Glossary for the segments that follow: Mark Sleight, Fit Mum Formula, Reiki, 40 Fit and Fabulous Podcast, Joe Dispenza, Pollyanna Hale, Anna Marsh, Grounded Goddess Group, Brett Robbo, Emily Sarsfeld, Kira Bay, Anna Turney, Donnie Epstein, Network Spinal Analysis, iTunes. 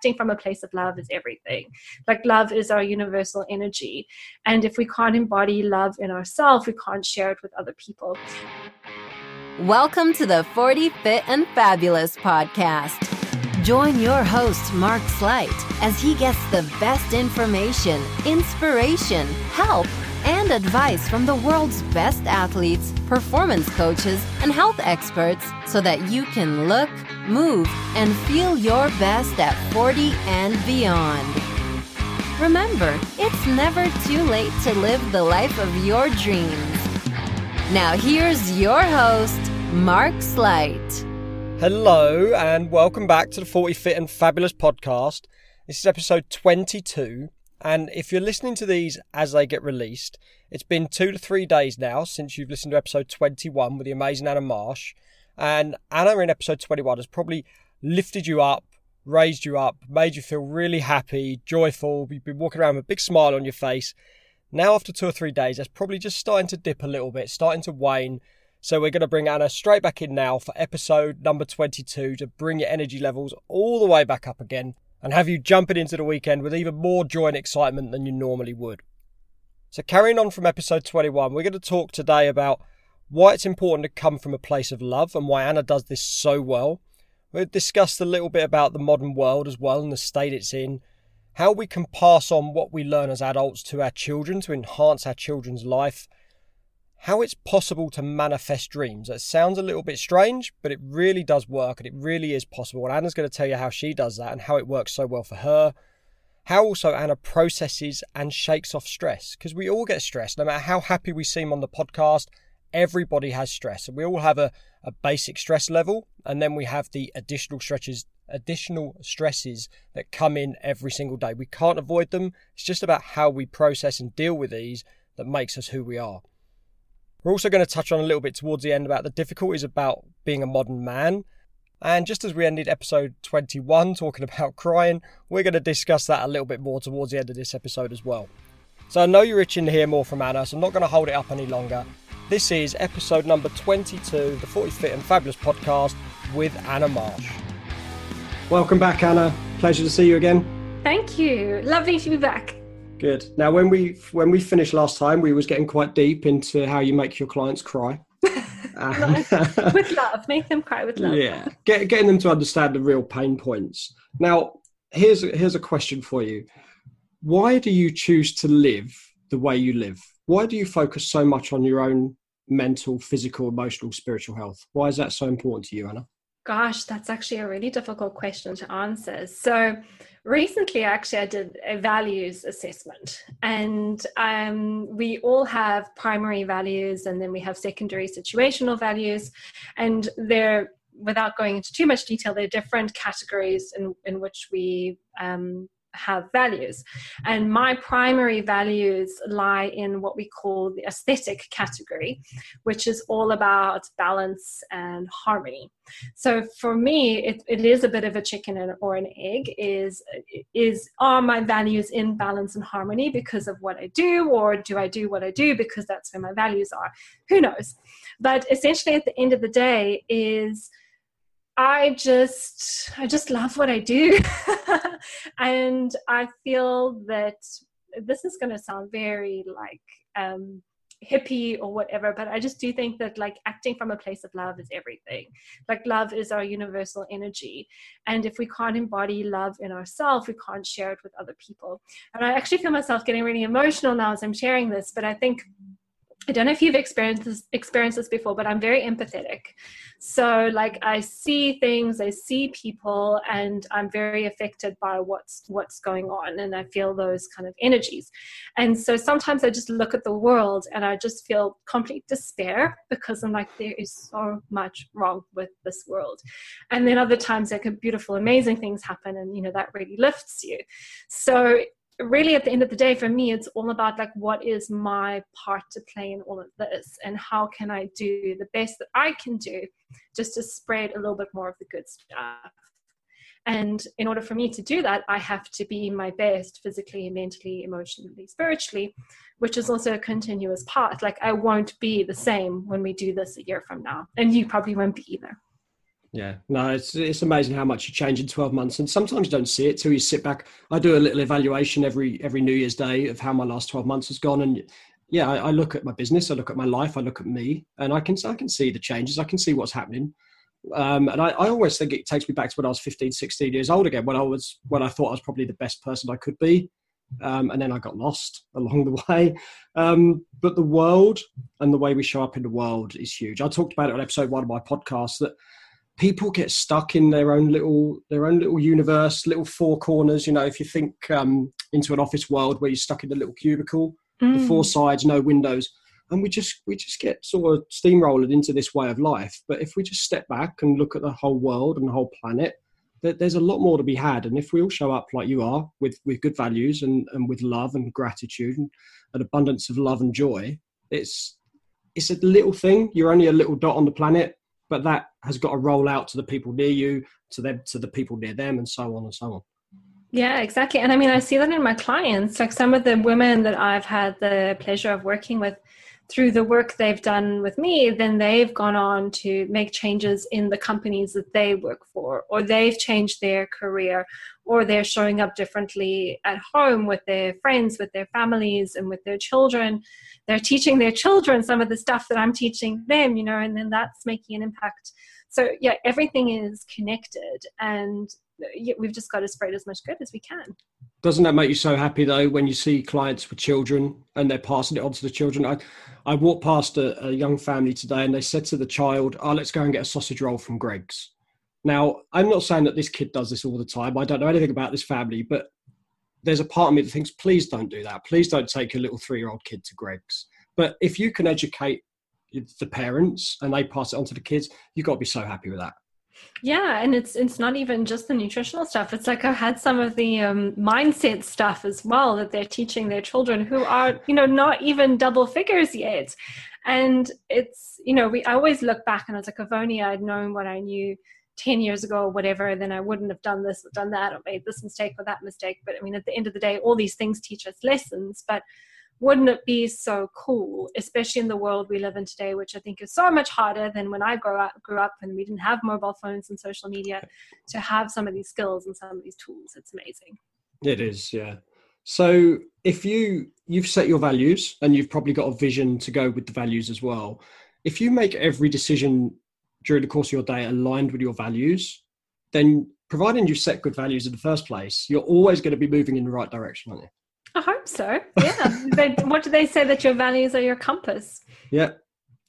acting from a place of love is everything. Like, love is our universal energy. And if we can't embody love in ourselves, we can't share it with other people. Welcome to the 40 Fit and Fabulous Podcast. Join your host, Mark Sleight, as he gets the best information, inspiration, help, and advice from the world's best athletes, performance coaches, and health experts so that you can look, move, and feel your best at 40 and beyond. Remember, it's never too late to live the life of your dreams. Now here's your host, Mark Sleight. Hello and welcome back to the 40 Fit and Fabulous Podcast. This is episode 22, and if you're listening to these as they get released, it's been 2 to 3 days now since you've listened to episode 21 with the amazing Anna Marsh, and Anna in episode 21 has probably lifted you up, raised you up, made you feel really happy, joyful. You've been walking around with a big smile on your face. Now after 2 or 3 days, that's probably just starting to dip a little bit, starting to wane. So we're going to bring Anna straight back in now for episode number 22 to bring your energy levels all the way back up again and have you jumping into the weekend with even more joy and excitement than you normally would. So carrying on from episode 21, we're going to talk today about why it's important to come from a place of love and why Anna does this so well. We'll discuss a little bit about the modern world as well and the state it's in, how we can pass on what we learn as adults to our children to enhance our children's life, how it's possible to manifest dreams. That sounds a little bit strange, but it really does work and it really is possible. And Anna's going to tell you how she does that and how it works so well for her. How also Anna processes and shakes off stress, because we all get stressed. No matter how happy we seem on the podcast, everybody has stress. And we all have a basic stress level, and then we have the additional stresses that come in every single day. We can't avoid them. It's just about how we process and deal with these that makes us who we are. We're also going to touch on a little bit towards the end about the difficulties about being a modern man. And just as we ended episode 21 talking about crying, we're going to discuss that a little bit more towards the end of this episode as well. So I know you're itching to hear more from Anna, so I'm not going to hold it up any longer. This is episode number 22, the 40 Fit and Fabulous Podcast with Anna Marsh. Welcome back, Anna. Pleasure to see you again. Thank you. Lovely to be back. Good. Now, when we finished last time, we was getting quite deep into how you make your clients cry. With love. Make them cry with love. Yeah. Getting them to understand the real pain points. Now, here's a question for you. Why do you choose to live the way you live? Why do you focus so much on your own mental, physical, emotional, spiritual health? Why is that so important to you, Anna? Gosh, that's actually a really difficult question to answer. So recently, actually, I did a values assessment, and we all have primary values and then we have secondary situational values, and they're, without going into too much detail, they're different categories in which we have values. And my primary values lie in what we call the aesthetic category, which is all about balance and harmony. So for me, it is a bit of a chicken or an egg. Are my values in balance and harmony because of what I do, or do I do what I do because that's where my values are? Who knows? But essentially, at the end of the day, is I just love what I do. And I feel that this is going to sound very hippie or whatever, but I just do think that acting from a place of love is everything. Love is our universal energy, and if we can't embody love in ourselves, we can't share it with other people. And I actually feel myself getting really emotional now as I'm sharing this, but I think, I don't know if you've experienced this before, but I'm very empathetic. So I see things, I see people, and I'm very affected by what's going on, and I feel those kind of energies. And so sometimes I just look at the world and I just feel complete despair, because I'm there is so much wrong with this world. And then other times beautiful, amazing things happen, and that really lifts you. So really, at the end of the day, for me, it's all about what is my part to play in all of this, and how can I do the best that I can do just to spread a little bit more of the good stuff. And in order for me to do that, I have to be my best physically, mentally, emotionally, spiritually, which is also a continuous path. I won't be the same when we do this a year from now, and you probably won't be either. Yeah, no, it's amazing how much you change in 12 months. And sometimes you don't see it till you sit back. I do a little evaluation every New Year's Day of how my last 12 months has gone. And yeah, I look at my business, I look at my life, I look at me, and I can see the changes. I can see what's happening. And I always think it takes me back to when I was 15, 16 years old again, when I thought I was probably the best person I could be. And then I got lost along the way. But the world and the way we show up in the world is huge. I talked about it on episode 1 of my podcast that people get stuck in their own little universe, little four corners. You know, if you think into an office world where you're stuck in the little cubicle, the four sides, no windows. And we just get sort of steamrolled into this way of life. But if we just step back and look at the whole world and the whole planet, there's a lot more to be had. And if we all show up like you are, with good values and with love and gratitude and an abundance of love and joy, it's a little thing. You're only a little dot on the planet, but that has got to roll out to the people near you, to the people near them, and so on and so on. Yeah, exactly. And I mean, I see that in my clients, like some of the women that I've had the pleasure of working with, through the work they've done with me, then they've gone on to make changes in the companies that they work for, or they've changed their career, or they're showing up differently at home with their friends, with their families, and with their children. They're teaching their children some of the stuff that I'm teaching them, you know, and then that's making an impact. So yeah, everything is connected, and we've just got to spread as much good as we can. Doesn't that make you so happy though, when you see clients with children and they're passing it on to the children? I walked past a young family today and they said to the child, "Oh, let's go and get a sausage roll from Greg's." Now, I'm not saying that this kid does this all the time. I don't know anything about this family, but there's a part of me that thinks, please don't do that. Please don't take your little 3-year-old kid to Greg's. But if you can educate the parents and they pass it on to the kids, you've got to be so happy with that. Yeah, and it's not even just the nutritional stuff. It's like I've had some of the mindset stuff as well that they're teaching their children who are, you know, not even double figures yet. And it's, you know, I always look back and I was like, if only I'd known what I knew 10 years ago or whatever, then I wouldn't have done this or done that or made this mistake or that mistake. But I mean, at the end of the day, all these things teach us lessons. But wouldn't it be so cool, especially in the world we live in today, which I think is so much harder than when I grew up and we didn't have mobile phones and social media, to have some of these skills and some of these tools. It's amazing. It is, yeah. So if you've set your values and you've probably got a vision to go with the values as well, if you make every decision during the course of your day aligned with your values, then providing you set good values in the first place, you're always going to be moving in the right direction, aren't you? I hope so. Yeah. What do they say, that your values are your compass? Yeah.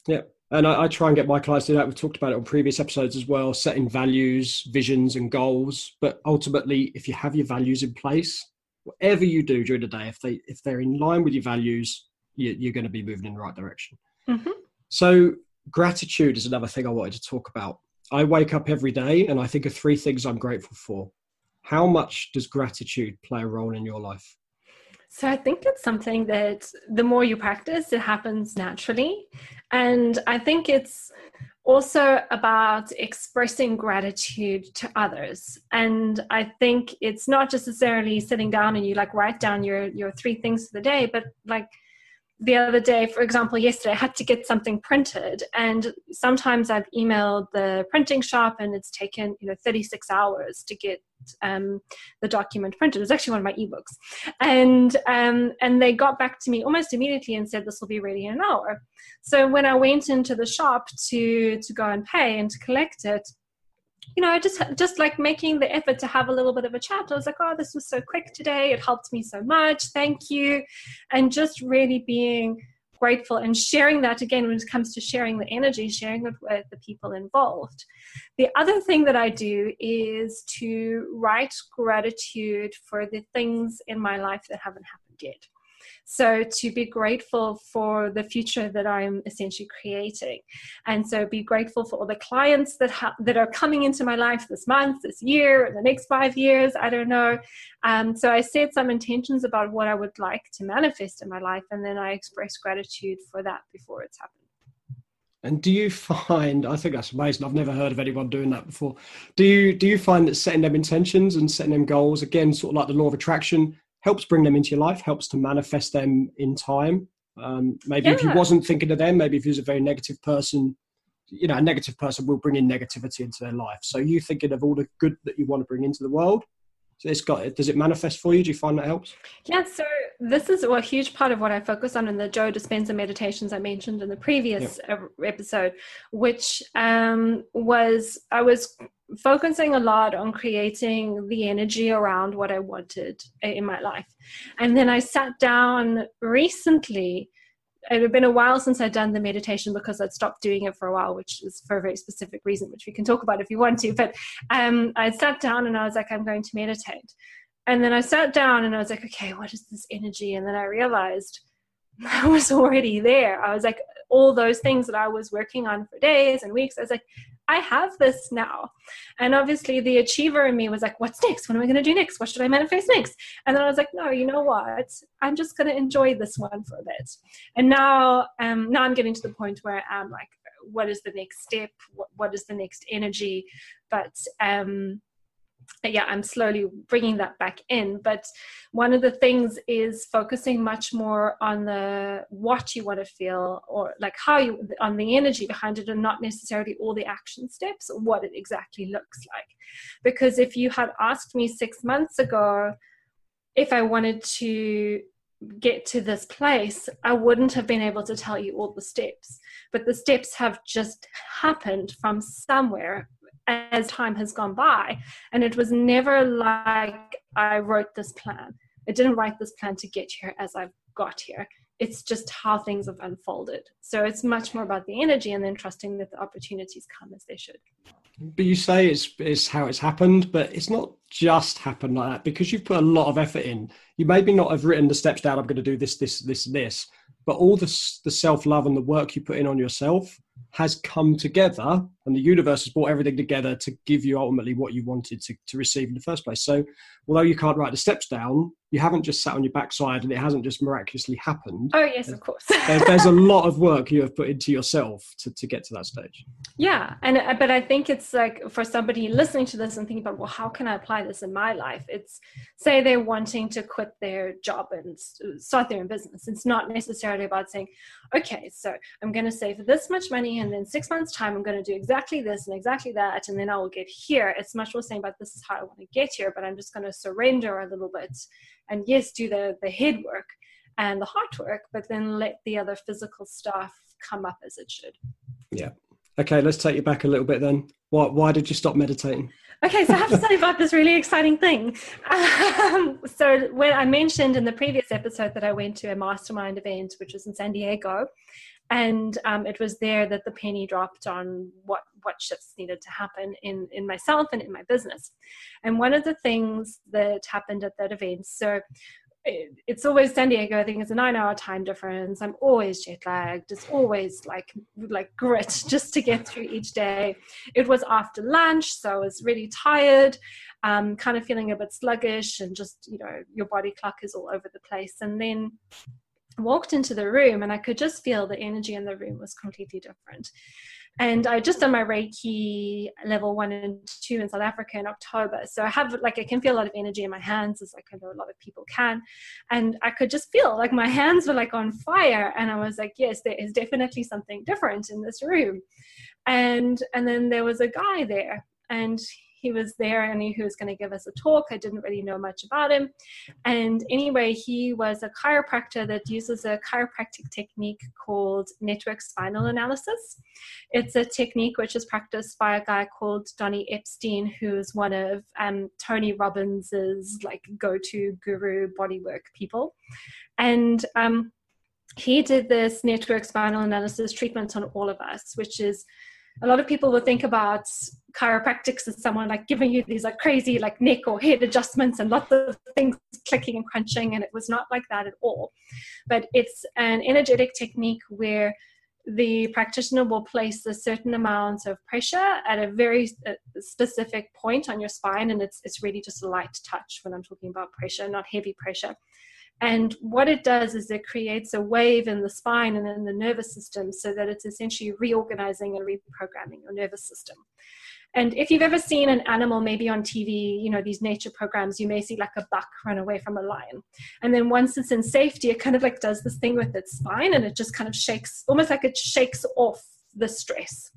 Yeah. And I try and get my clients to do that. We've talked about it on previous episodes as well, setting values, visions and goals. But ultimately, if you have your values in place, whatever you do during the day, if they're in line with your values, you're going to be moving in the right direction. Mm-hmm. So gratitude is another thing I wanted to talk about. I wake up every day and I think of 3 things I'm grateful for. How much does gratitude play a role in your life? So I think it's something that the more you practice, it happens naturally. And I think it's also about expressing gratitude to others. And I think it's not just necessarily sitting down and you like write down your 3 things for the day, but like the other day, for example, yesterday, I had to get something printed. And sometimes I've emailed the printing shop and it's taken, 36 hours to get the document printed. It was actually one of my ebooks, and they got back to me almost immediately and said, this will be ready in an hour. So when I went into the shop to go and pay and to collect it, I just like making the effort to have a little bit of a chat. I was like, oh, this was so quick today. It helped me so much. Thank you. And just really being grateful and sharing that again, when it comes to sharing the energy, sharing it with the people involved. The other thing that I do is to write gratitude for the things in my life that haven't happened yet. So to be grateful for the future that I'm essentially creating. And so be grateful for all the clients that are coming into my life this month, this year, in the next 5 years, I don't know. So I set some intentions about what I would like to manifest in my life, and then I express gratitude for that before it's happened. And do you find, I think that's amazing, I've never heard of anyone doing that before. Do you find that setting them intentions and setting them goals, again, sort of like the law of attraction, helps bring them into your life, helps to manifest them in time? Maybe if you wasn't thinking of them, maybe if you was a very negative person, you know, a negative person will bring in negativity into their life. So you thinking of all the good that you want to bring into the world. So it's got, does it manifest for you? Do you find that helps? Yeah. So this is a huge part of what I focus on in the Joe Dispenza meditations I mentioned in the previous episode, which I was focusing a lot on creating the energy around what I wanted in my life. And then I sat down recently. It had been a while since I'd done the meditation because I'd stopped doing it for a while, which is for a very specific reason, which we can talk about if you want to. But I sat down and I was like, I'm going to meditate. And then I sat down and I was like, okay, what is this energy? And then I realized I was already there. I was like, all those things that I was working on for days and weeks, I was like, I have this now. And obviously the achiever in me was like, what's next? What am I going to do next? What should I manifest next? And then I was like, no, you know what? I'm just going to enjoy this one for a bit. And now I'm getting to the point where I'm like, what is the next step? What is the next energy? But yeah, I'm slowly bringing that back in. But one of the things is focusing much more on the what you want to feel, or like how you, on the energy behind it, and not necessarily all the action steps or what it exactly looks like. Because if you had asked me 6 months ago if I wanted to get to this place, I wouldn't have been able to tell you all the steps. But the steps have just happened from somewhere as time has gone by, and it was never like I wrote this plan. I didn't write this plan to get here as I've got here. It's just how things have unfolded. So it's much more about the energy and then trusting that the opportunities come as they should. But you say it's how it's happened, but it's not just happened like that, because you've put a lot of effort in. You maybe not have written the steps down, I'm going to do this, this, this, this, but all the self-love and the work you put in on yourself has come together, and the universe has brought everything together to give you ultimately what you wanted to receive in the first place. So although you can't write the steps down, you haven't just sat on your backside and it hasn't just miraculously happened. Oh yes, of course. There's a lot of work you have put into yourself to get to that stage. Yeah. But I think it's like for somebody listening to this and thinking about, well, how can I apply this in my life? It's, say they're wanting to quit their job and start their own business. It's not necessarily about saying, okay, so I'm going to save this much money and then 6 months time, I'm going to do exactly this and exactly that, and then I will get here. It's much more saying about, this is how I want to get here, but I'm just going to surrender a little bit. And yes, do the head work and the heart work, but then let the other physical stuff come up as it should. Yeah. Okay, let's take you back a little bit then. Why did you stop meditating? Okay, so I have to say about this really exciting thing. So when I mentioned in the previous episode that I went to a mastermind event, which was in San Diego, and it was there that the penny dropped on what shifts needed to happen in myself and in my business. And one of the things that happened at that event, so it's always San Diego, I think it's a 9-hour time difference. I'm always jet lagged. It's always like grit just to get through each day. It was after lunch, so I was really tired, kind of feeling a bit sluggish, and just, you know, your body clock is all over the place. And then walked into the room and I could just feel the energy in the room was completely different. And I just done my Reiki level 1 and 2 in South Africa in October. So I have like, I can feel a lot of energy in my hands, as like I know a lot of people can. And I could just feel like my hands were like on fire. And I was like, yes, there is definitely something different in this room. And then there was a guy there, and he was there, and I knew he was going to give us a talk. I didn't really know much about him. And anyway, he was a chiropractor that uses a chiropractic technique called Network Spinal Analysis. It's a technique which is practiced by a guy called Donnie Epstein, who's one of Tony Robbins's like go-to guru bodywork people. And he did this Network Spinal Analysis treatment on all of us, which is, a lot of people will think about chiropractics as someone like giving you these like crazy like neck or head adjustments and lots of things clicking and crunching, and it was not like that at all. But it's an energetic technique where the practitioner will place a certain amount of pressure at a very specific point on your spine, and it's really just a light touch when I'm talking about pressure, not heavy pressure. And what it does is it creates a wave in the spine and in the nervous system, so that it's essentially reorganizing and reprogramming your nervous system. And if you've ever seen an animal, maybe on TV, you know, these nature programs, you may see like a buck run away from a lion. And then once it's in safety, it kind of like does this thing with its spine, and it just kind of shakes, almost like it shakes off the stress.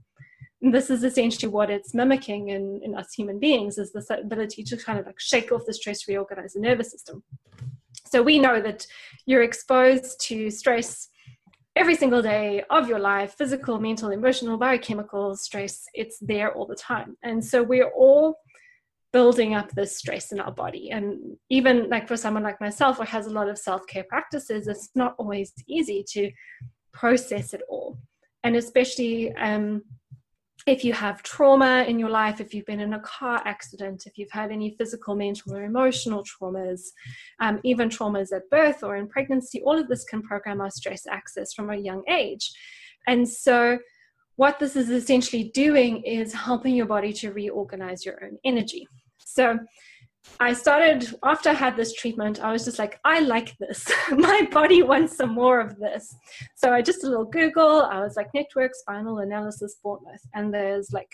this is essentially what it's mimicking in us human beings, is this ability to kind of like shake off the stress, reorganize the nervous system. So we know that you're exposed to stress every single day of your life, physical, mental, emotional, biochemical stress. It's there all the time. And so we're all building up this stress in our body. And even like for someone like myself who has a lot of self-care practices, it's not always easy to process it all. And especially if you have trauma in your life, if you've been in a car accident, if you've had any physical, mental, or emotional traumas, even traumas at birth or in pregnancy, all of this can program our stress axis from a young age. And so what this is essentially doing is helping your body to reorganize your own energy. So I started, after I had this treatment, I was just like, I like this. My body wants some more of this. So I just a little Google, I was like Network Spinal Analysis Bournemouth. And there's like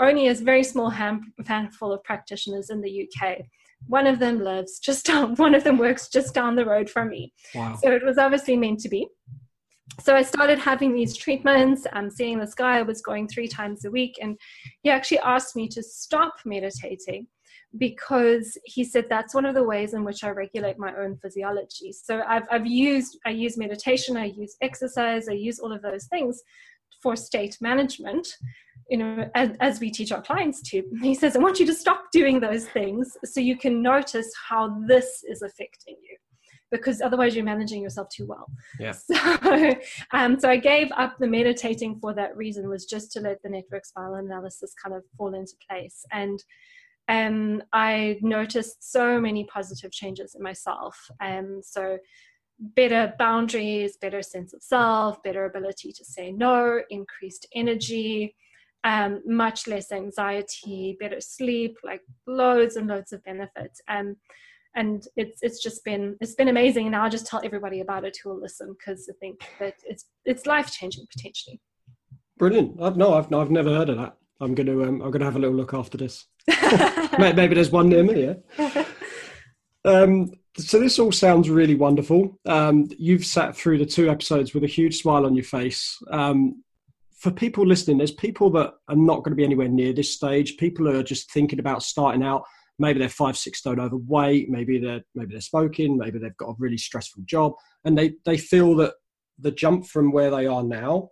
only a very small handful of practitioners in the UK. One of them lives just down, one of them works just down the road from me. Wow. So it was obviously meant to be. So I started having these treatments. I'm seeing this guy, I was going 3 times a week. And he actually asked me to stop meditating, because he said that's one of the ways in which I regulate my own physiology. So I use meditation, I use exercise, I use all of those things for state management, you know, as we teach our clients to. He says, I want you to stop doing those things so you can notice how this is affecting you, because otherwise you're managing yourself too well. Yeah. So I gave up the meditating for that reason, was just to let the network spinal analysis kind of fall into place. And I noticed so many positive changes in myself. So better boundaries, better sense of self, better ability to say no, increased energy, much less anxiety, better sleep, like loads and loads of benefits. And it's just been amazing. And I'll just tell everybody about it who will listen, because I think that it's life-changing potentially. Brilliant. I've never heard of that. I'm gonna have a little look after this. Maybe there's one near me. Yeah. So this all sounds really wonderful. You've sat through the 2 episodes with a huge smile on your face. For people listening, there's people that are not going to be anywhere near this stage. People who are just thinking about starting out. Maybe they're 5-6 stone overweight. Maybe they're smoking. Maybe they've got a really stressful job, and they feel that the jump from where they are now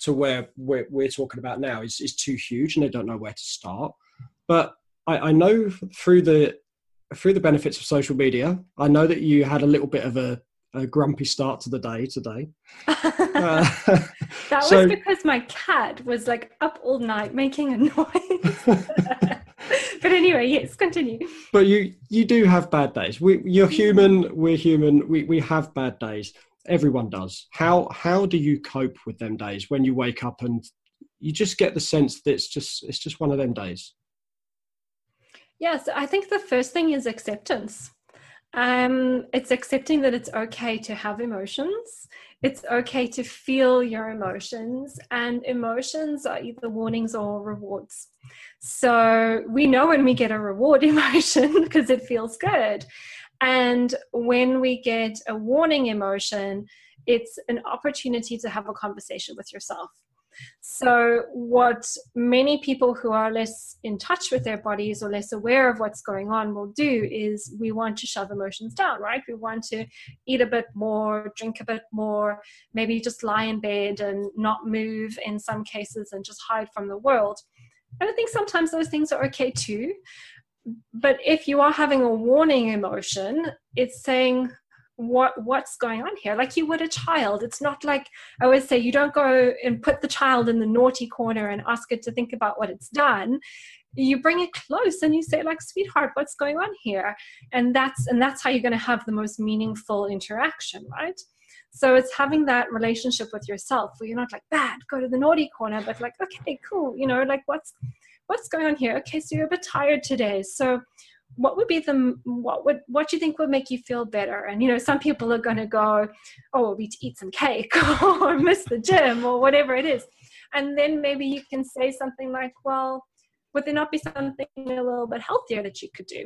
to where we're talking about now is too huge, and they don't know where to start. But I know through the benefits of social media, I know that you had a little bit of a grumpy start to the day today. That was because my cat was like up all night making a noise. But anyway, yes, continue. But you do have bad days. You're human. We're human. We have bad days. Everyone does. How do you cope with them days when you wake up and you just get the sense that it's just one of them days? Yes, I think the first thing is acceptance. It's accepting that it's okay to have emotions. It's okay to feel your emotions, and emotions are either warnings or rewards. So we know when we get a reward emotion because it feels good. And when we get a warning emotion, it's an opportunity to have a conversation with yourself. So what many people who are less in touch with their bodies or less aware of what's going on will do is we want to shove emotions down, right? We want to eat a bit more, drink a bit more, maybe just lie in bed and not move in some cases and just hide from the world. And I think sometimes those things are okay too. But if you are having a warning emotion, it's saying, what's going on here? Like you would a child. It's not like, I always say, you don't go and put the child in the naughty corner and ask it to think about what it's done. You bring it close and you say, like, sweetheart, what's going on here? And that's how you're going to have the most meaningful interaction, right? So it's having that relationship with yourself where you're not like, bad, go to the naughty corner, but like, okay, cool. You know, like what's going on here? Okay, so you're a bit tired today. So what do you think would make you feel better? And, you know, some people are going to go, oh, we eat some cake or miss the gym or whatever it is. And then maybe you can say something like, well, would there not be something a little bit healthier that you could do?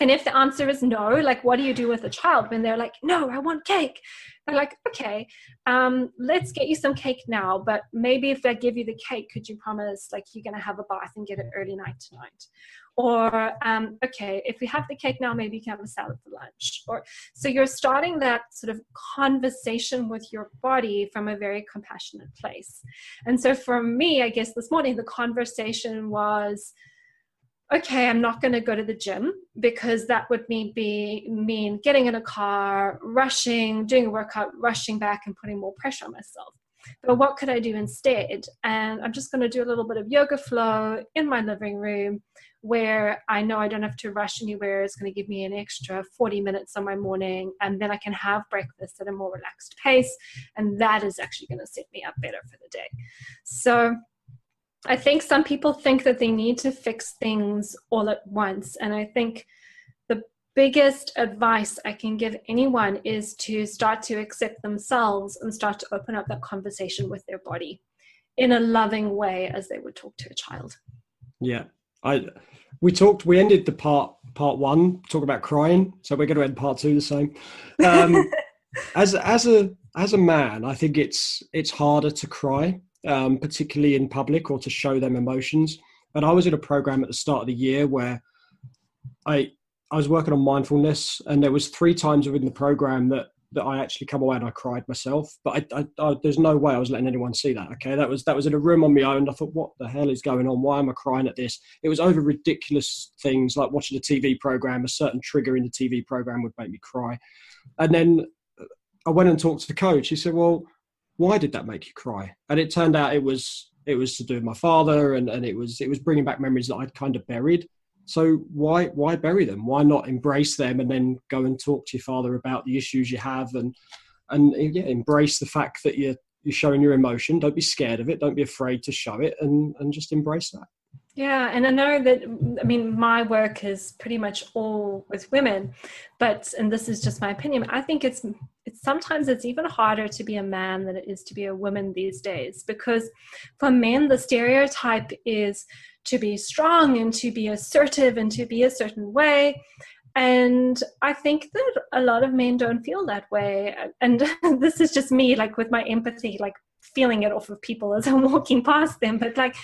And if the answer is no, like, what do you do with a child when they're like, no, I want cake? They're like, okay, let's get you some cake now. But maybe if I give you the cake, could you promise like you're going to have a bath and get it early night tonight? Or, okay, if we have the cake now, maybe you can have a salad for lunch. Or so you're starting that sort of conversation with your body from a very compassionate place. And so for me, I guess this morning, the conversation was, okay, I'm not going to go to the gym because that would mean getting in a car, rushing, doing a workout, rushing back and putting more pressure on myself. But what could I do instead? And I'm just going to do a little bit of yoga flow in my living room where I know I don't have to rush anywhere. It's going to give me an extra 40 minutes on my morning, and then I can have breakfast at a more relaxed pace. And that is actually going to set me up better for the day. So I think some people think that they need to fix things all at once. And I think the biggest advice I can give anyone is to start to accept themselves and start to open up that conversation with their body in a loving way as they would talk to a child. Yeah. We ended the part one, talk about crying. So we're going to end part two the same. As a man, I think it's harder to cry. Particularly in public or to show them emotions. And I was in a program at the start of the year where I was working on mindfulness, and there was 3 times within the program that I actually come away and I cried myself, but there's no way I was letting anyone see that. Okay. That was in a room on my own. I thought, what the hell is going on? Why am I crying at this? It was over ridiculous things like watching a TV program. A certain trigger in the TV program would make me cry. And then I went and talked to the coach. He said, well, why did that make you cry? And it turned out it was to do with my father, and it was bringing back memories that I'd kind of buried. So why bury them? Why not embrace them and then go and talk to your father about the issues you have and embrace the fact that you're showing your emotion. Don't be scared of it. Don't be afraid to show it and just embrace that. Yeah. And I know that, I mean, my work is pretty much all with women, and this is just my opinion. I think it's sometimes it's even harder to be a man than it is to be a woman these days, because for men, the stereotype is to be strong and to be assertive and to be a certain way. And I think that a lot of men don't feel that way. And this is just me, like with my empathy, like feeling it off of people as I'm walking past them. But like,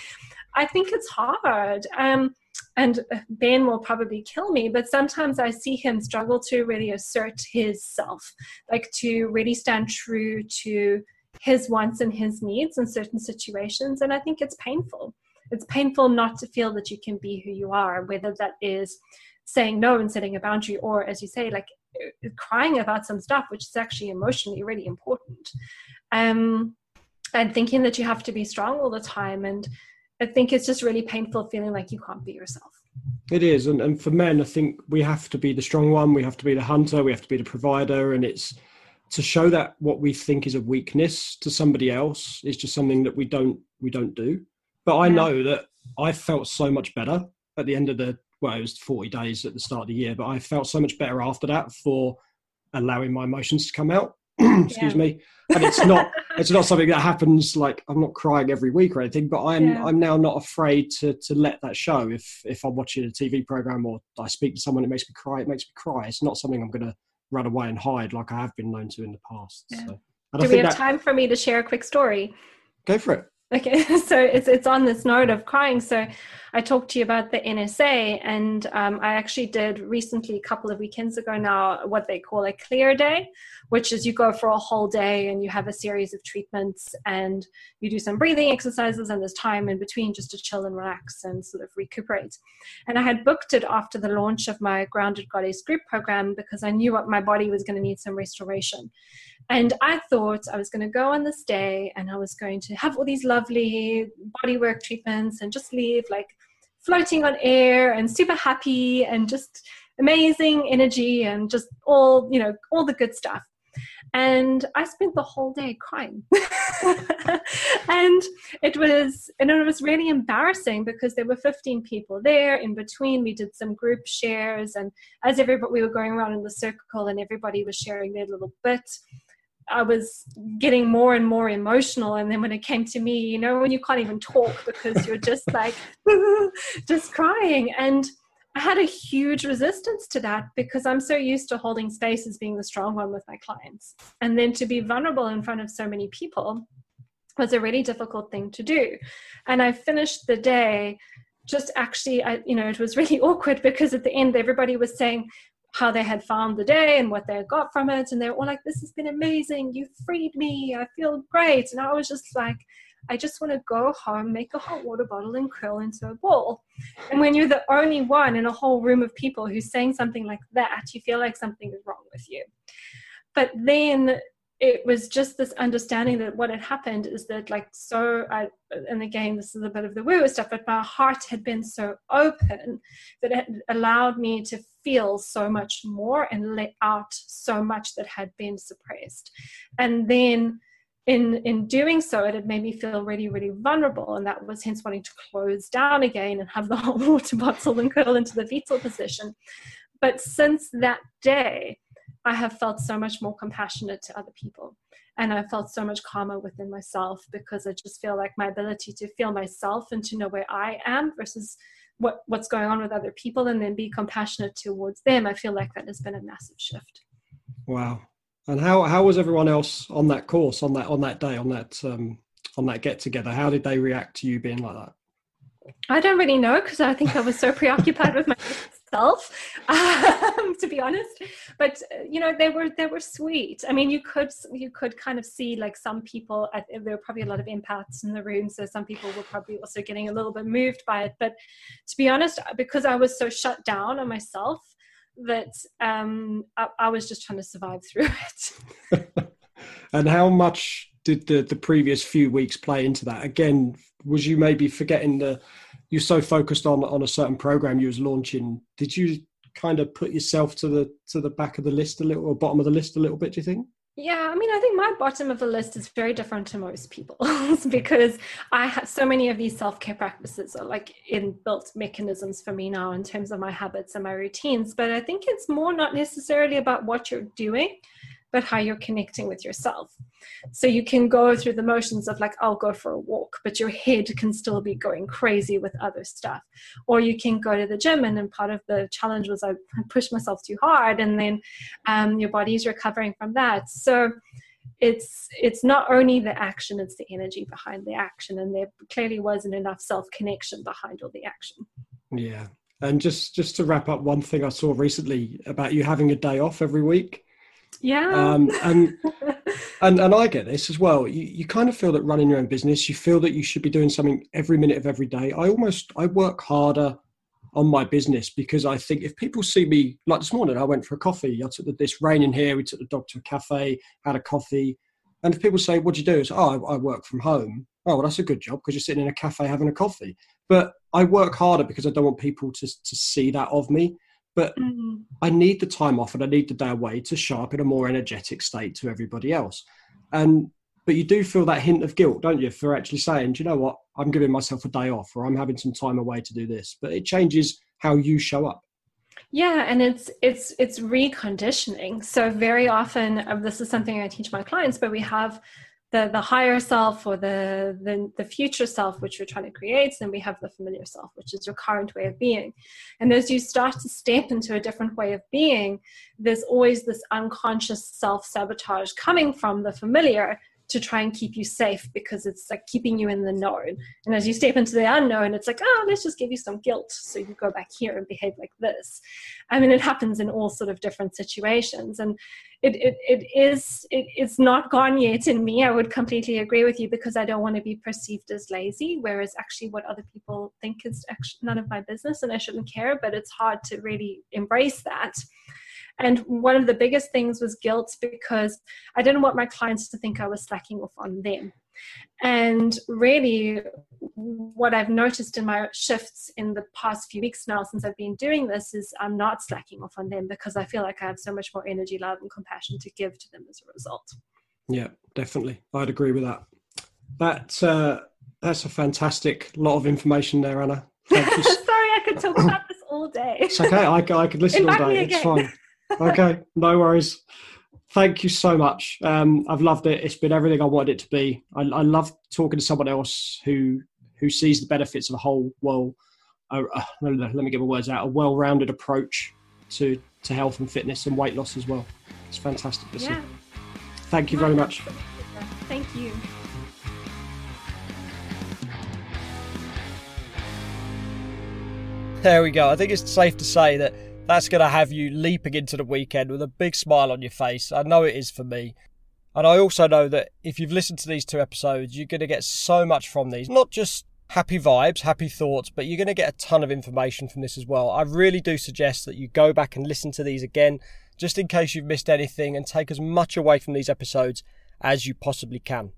I think it's hard, and Ben will probably kill me, but sometimes I see him struggle to really assert his self, like to really stand true to his wants and his needs in certain situations. And I think it's painful. It's painful not to feel that you can be who you are, whether that is saying no and setting a boundary, or as you say, like crying about some stuff, which is actually emotionally really important. And thinking that you have to be strong all the time, and I think it's just really painful feeling like you can't be yourself. It is. And for men, I think we have to be the strong one. We have to be the hunter. We have to be the provider. And it's to show that what we think is a weakness to somebody else is just something that we don't do. But I know that I felt so much better at the end of it was 40 days at the start of the year, but I felt so much better after that for allowing my emotions to come out. Excuse me. And it's not something that happens, like I'm not crying every week or anything, but I'm now not afraid to let that show. If I'm watching a TV program or I speak to someone, it makes me cry. It's not something I'm going to run away and hide like I have been known to in the past. Yeah. So, do we have time for me to share a quick story? Go for it. Okay, so it's on this note of crying. So I talked to you about the NSA, and I actually did recently, a couple of weekends ago now, what they call a clear day, which is you go for a whole day and you have a series of treatments and you do some breathing exercises and there's time in between just to chill and relax and sort of recuperate. And I had booked it after the launch of my Grounded Goddess Group program because I knew what my body was going to need some restoration. And I thought I was going to go on this day and I was going to have all these lovely bodywork treatments and just leave like floating on air and super happy and just amazing energy and just all, you know, all the good stuff. And I spent the whole day crying. and it was really embarrassing because there were 15 people there. In between, we did some group shares, and as everybody, we were going around in the circle and everybody was sharing their little bit. I was getting more and more emotional. And then when it came to me, you know, when you can't even talk because you're just like, just crying. And I had a huge resistance to that because I'm so used to holding space as being the strong one with my clients. And then to be vulnerable in front of so many people was a really difficult thing to do. And I finished the day just actually, it was really awkward because at the end, everybody was saying how they had found the day and what they had got from it. And they were all like, this has been amazing. You freed me. I feel great. And I was just like, I just want to go home, make a hot water bottle and curl into a ball. And when you're the only one in a whole room of people who's saying something like that, you feel like something is wrong with you. But then it was just this understanding that what had happened is that and again, this is a bit of the woo stuff, but my heart had been so open that it allowed me to feel so much more and let out so much that had been suppressed. And then in doing so, it had made me feel really, really vulnerable. And that was hence wanting to close down again and have the whole water bottle and curl into the fetal position. But since that day, I have felt so much more compassionate to other people. And I felt so much calmer within myself because I just feel like my ability to feel myself and to know where I am versus what's going on with other people and then be compassionate towards them. I feel like that has been a massive shift. Wow. And how was everyone else on that course, on that get together? How did they react to you being like that? I don't really know because I think I was so preoccupied with myself, to be honest. But they were sweet. I mean, you could kind of see like some people. There were probably a lot of empaths in the room, so some people were probably also getting a little bit moved by it. But to be honest, because I was so shut down on myself, that I was just trying to survive through it. And how much did the previous few weeks play into that? Again, was you maybe forgetting you're so focused on a certain program you was launching? Did you kind of put yourself to the back of the list a little, or bottom of the list a little bit, do you think? Yeah, I mean, I think my bottom of the list is very different to most people's because I have so many of these self-care practices are like inbuilt mechanisms for me now in terms of my habits and my routines. But I think it's more not necessarily about what you're doing, but how you're connecting with yourself. So you can go through the motions of like, I'll go for a walk, but your head can still be going crazy with other stuff. Or you can go to the gym, and then part of the challenge was I pushed myself too hard, and then your body's recovering from that. So it's not only the action, it's the energy behind the action. And there clearly wasn't enough self-connection behind all the action. Yeah. And just to wrap up, one thing I saw recently about you having a day off every week. Yeah. And I get this as well. You kind of feel that running your own business, you feel that you should be doing something every minute of every day. I work harder on my business because I think if people see me, like this morning, I went for a coffee. I took this raining here. We took the dog to a cafe, had a coffee. And if people say, what do you do? It's, I work from home. Oh, well, that's a good job because you're sitting in a cafe having a coffee. But I work harder because I don't want people to see that of me. But I need the time off and I need the day away to show up in a more energetic state to everybody else. But you do feel that hint of guilt, don't you, for actually saying, do you know what, I'm giving myself a day off, or I'm having some time away to do this. But it changes how you show up. Yeah, and it's reconditioning. So very often, this is something I teach my clients, but we have the higher self or the future self, which we're trying to create. Then we have the familiar self, which is your current way of being. And as you start to step into a different way of being, there's always this unconscious self-sabotage coming from the familiar to try and keep you safe because it's like keeping you in the known. And as you step into the unknown, it's like, let's just give you some guilt so you go back here and behave like this. I mean, it happens in all sort of different situations. And it's not gone yet in me. I would completely agree with you because I don't want to be perceived as lazy, whereas actually what other people think is actually none of my business and I shouldn't care, but it's hard to really embrace that. And one of the biggest things was guilt because I didn't want my clients to think I was slacking off on them. And really what I've noticed in my shifts in the past few weeks now since I've been doing this is I'm not slacking off on them because I feel like I have so much more energy, love and compassion to give to them as a result. Yeah, definitely. I'd agree with that. That's a fantastic lot of information there, Anna. Thank you. Sorry, I could talk about this all day. It's okay. I could listen all day. It's fine. Okay, no worries. Thank you so much. I've loved it. It's been everything I wanted it to be. I love talking to someone else who sees the benefits of a whole a well-rounded approach to health and fitness and weight loss as well. It's fantastic to see. Yeah. Thank you very much. Thank you. There we go. I think it's safe to say that that's going to have you leaping into the weekend with a big smile on your face. I know it is for me. And I also know that if you've listened to these two episodes, you're going to get so much from these. Not just happy vibes, happy thoughts, but you're going to get a ton of information from this as well. I really do suggest that you go back and listen to these again, just in case you've missed anything, and take as much away from these episodes as you possibly can.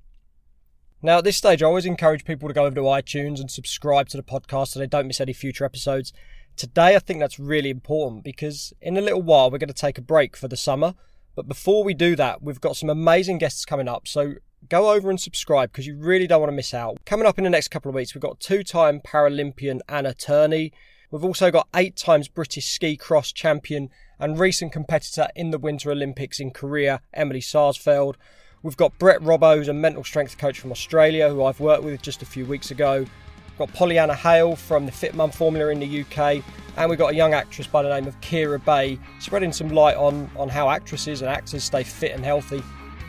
Now, at this stage, I always encourage people to go over to iTunes and subscribe to the podcast so they don't miss any future episodes. Today, I think that's really important because in a little while, we're going to take a break for the summer. But before we do that, we've got some amazing guests coming up. So go over and subscribe because you really don't want to miss out. Coming up in the next couple of weeks, we've got two-time Paralympian Anna Turney. We've also got 8 times British ski cross champion and recent competitor in the Winter Olympics in Korea, Emily Sarsfeld. We've got Brett Robbo, who's a mental strength coach from Australia, who I've worked with just a few weeks ago. We've got Pollyanna Hale from the Fit Mum Formula in the UK. And we've got a young actress by the name of Kira Bay, spreading some light on how actresses and actors stay fit and healthy.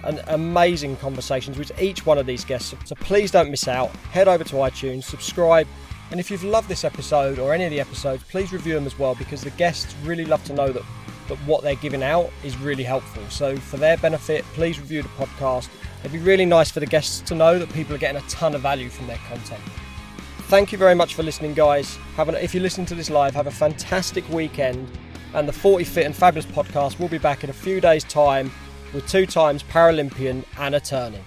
And amazing conversations with each one of these guests. So please don't miss out. Head over to iTunes, subscribe. And if you've loved this episode or any of the episodes, please review them as well, because the guests really love to know that what they're giving out is really helpful. So for their benefit, please review the podcast. It'd be really nice for the guests to know that people are getting a ton of value from their content. Thank you very much for listening, guys. If you listen to this live, have a fantastic weekend. And the 40 Fit and Fabulous podcast will be back in a few days' time with 2 times Paralympian Anna Turney.